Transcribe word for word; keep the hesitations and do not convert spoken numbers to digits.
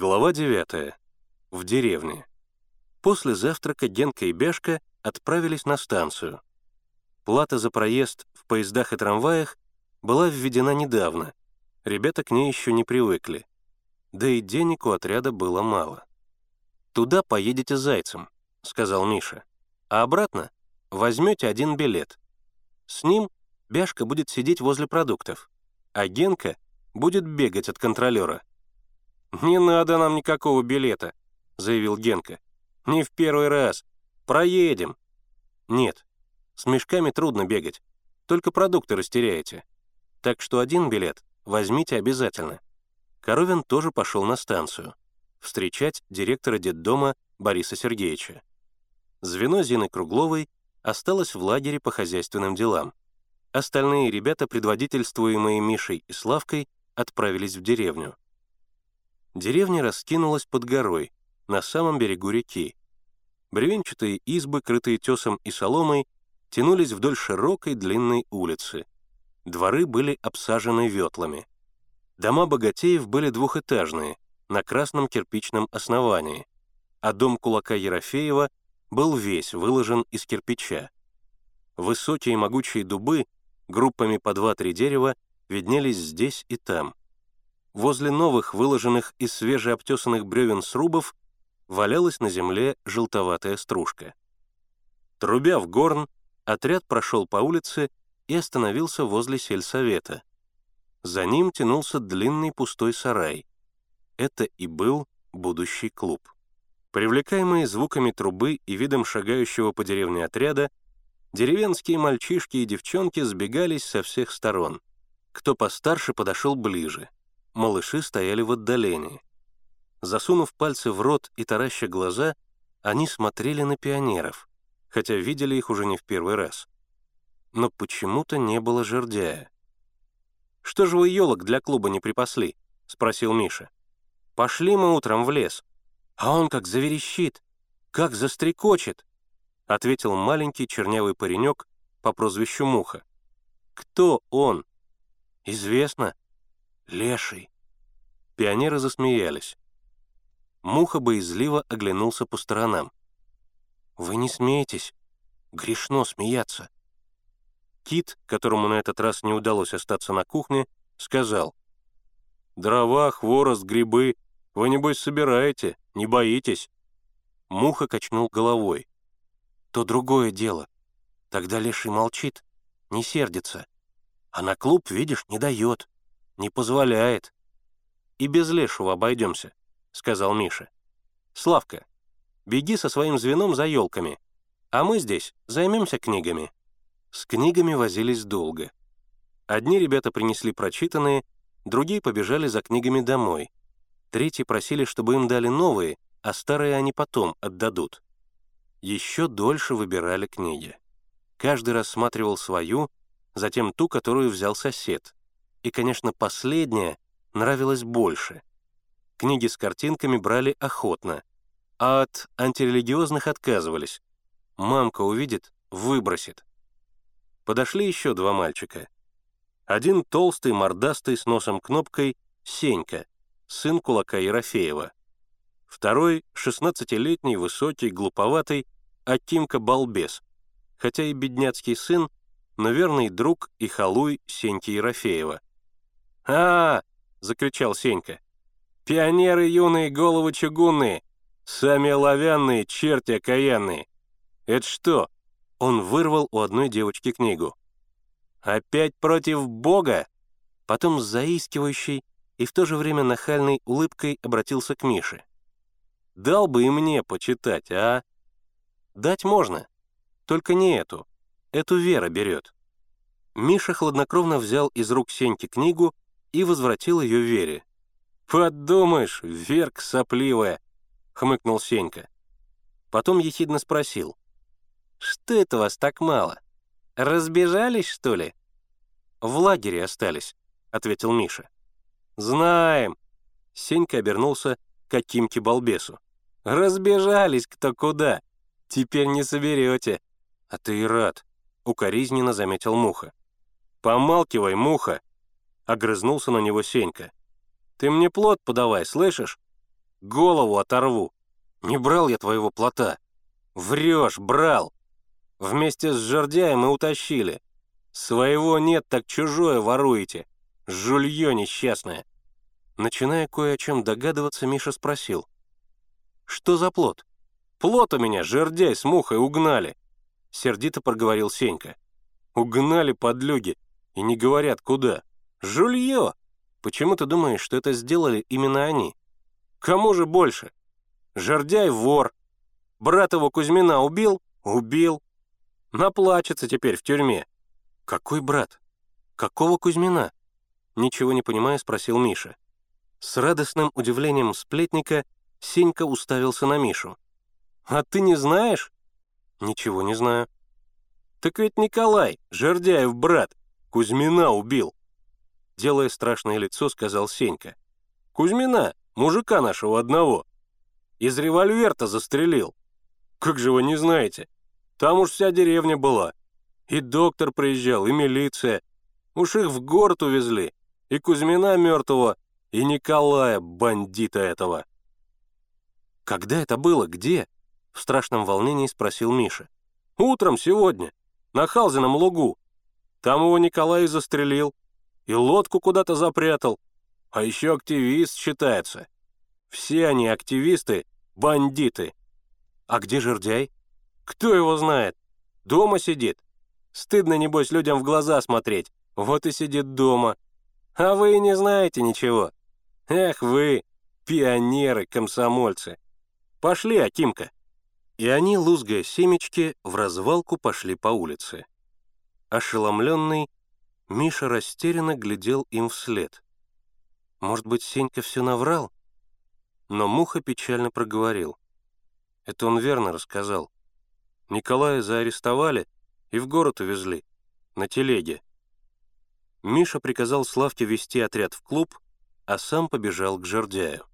Глава девятая. В деревне. После завтрака Генка и Бяшка отправились на станцию. Плата за проезд в поездах и трамваях была введена недавно, ребята к ней еще не привыкли. Да и денег у отряда было мало. «Туда поедете зайцем», — сказал Миша, «а обратно возьмете один билет. С ним Бяшка будет сидеть возле продуктов, а Генка будет бегать от контролера». «Не надо нам никакого билета», — заявил Генка. «Не в первый раз. Проедем». «Нет, с мешками трудно бегать, только продукты растеряете. Так что один билет возьмите обязательно». Коровин тоже пошел на станцию встречать директора детдома Бориса Сергеевича. Звено Зины Кругловой осталось в лагере по хозяйственным делам. Остальные ребята, предводительствуемые Мишей и Славкой, отправились в деревню. Деревня раскинулась под горой, на самом берегу реки. Бревенчатые избы, крытые тесом и соломой, тянулись вдоль широкой длинной улицы. Дворы были обсажены ветлами. Дома богатеев были двухэтажные, на красном кирпичном основании, а дом кулака Ерофеева был весь выложен из кирпича. Высокие могучие дубы, группами по два-три дерева, виднелись здесь и там. Возле новых, выложенных из свежеобтесанных бревен срубов, валялась на земле желтоватая стружка. Трубя в горн, отряд прошел по улице и остановился возле сельсовета. За ним тянулся длинный пустой сарай. Это и был будущий клуб. Привлекаемые звуками трубы и видом шагающего по деревне отряда, деревенские мальчишки и девчонки сбегались со всех сторон. Кто постарше, подошел ближе. Малыши стояли в отдалении. Засунув пальцы в рот и тараща глаза, они смотрели на пионеров, хотя видели их уже не в первый раз. Но почему-то не было жердяя. «Что же вы елок для клуба не припасли?» — спросил Миша. «Пошли мы утром в лес. А он как заверещит, как застрекочет!» — ответил маленький чернявый паренек по прозвищу Муха. «Кто он?» «Известно. Леший». Пионеры засмеялись. Муха боязливо оглянулся по сторонам. «Вы не смеетесь. Грешно смеяться». Кит, которому на этот раз не удалось остаться на кухне, сказал: «Дрова, хворост, грибы. Вы, небось, собираете, не боитесь». Муха качнул головой. «То другое дело. Тогда Леший молчит, не сердится. А на клуб, видишь, не дает, не позволяет». «И без Лешего обойдемся», — сказал Миша. «Славка, беги со своим звеном за елками, а мы здесь займемся книгами». С книгами возились долго. Одни ребята принесли прочитанные, другие побежали за книгами домой. Третьи просили, чтобы им дали новые, а старые они потом отдадут. Еще дольше выбирали книги. Каждый рассматривал свою, затем ту, которую взял сосед. И, конечно, последняя нравилась больше. Книги с картинками брали охотно, а от антирелигиозных отказывались. Мамка увидит, выбросит. Подошли еще два мальчика. Один толстый, мордастый, с носом кнопкой, Сенька, сын кулака Ерофеева. Второй, шестнадцатилетний, высокий, глуповатый, Акимка балбес, хотя и бедняцкий сын, но верный друг и халуй Сеньки Ерофеева. «А-а-а!» — закричал Сенька. «Пионеры юные, головы чугунные, сами оловянные, черти окаянные. Это что?» — он вырвал у одной девочки книгу. «Опять против Бога?» Потом с заискивающей и в то же время нахальной улыбкой обратился к Мише. «Дал бы и мне почитать, а?» «Дать можно, только не эту. Эту Вера берет». Миша хладнокровно взял из рук Сеньки книгу и возвратил ее Вере. «Подумаешь, Верка сопливая!» — хмыкнул Сенька. Потом ехидно спросил: «Что это вас так мало? Разбежались, что ли?» «В лагере остались», — ответил Миша. «Знаем!» — Сенька обернулся к Акимке балбесу. «Разбежались кто куда! Теперь не соберете!» «А ты и рад!» — укоризненно заметил Муха. «Помалкивай, Муха!» — огрызнулся на него Сенька. «Ты мне плод подавай, слышишь? Голову оторву. Не брал я твоего плота. Врешь, брал. Вместе с жердяем и утащили. Своего нет, так чужое воруете. Жулье несчастное. Начиная кое о чем догадываться, Миша спросил. Что за плот? Плот у меня, жердяй с Мухой угнали. Сердито проговорил Сенька. Угнали подлюги и не говорят куда. Жулье! Почему ты думаешь, что это сделали именно они? Кому же больше? Жердяй вор. Брат его Кузьмина убил? Убил. Наплачется теперь в тюрьме. Какой брат? Какого Кузьмина? Ничего не понимая, спросил Миша. С радостным удивлением сплетника Сенька уставился на Мишу. А ты не знаешь? Ничего не знаю. Так ведь Николай, жердяев брат, Кузьмина убил. Делая страшное лицо, сказал Сенька. Кузьмина, мужика нашего одного. Из револьвера-то застрелил. Как же вы не знаете? Там уж вся деревня была. И доктор приезжал, и милиция. Уж их в город увезли. И Кузьмина мертвого, и Николая, бандита этого. Когда это было? Где? В страшном волнении спросил Миша. Утром сегодня. На Халзином лугу. Там его Николай застрелил. И лодку куда-то запрятал. А еще активист считается. Все они активисты, бандиты. А где жердяй? Кто его знает? Дома сидит. Стыдно, небось, людям в глаза смотреть. Вот и сидит дома. А вы и не знаете ничего. Эх вы, пионеры, комсомольцы. Пошли, Акимка. И они, лузгая семечки, в развалку пошли по улице. Ошеломленный, Миша растерянно глядел им вслед. Может быть, Сенька все наврал? Но Муха печально проговорил. Это он верно рассказал. Николая заарестовали и в город увезли, на телеге. Миша приказал Славке вести отряд в клуб, а сам побежал к жердяю.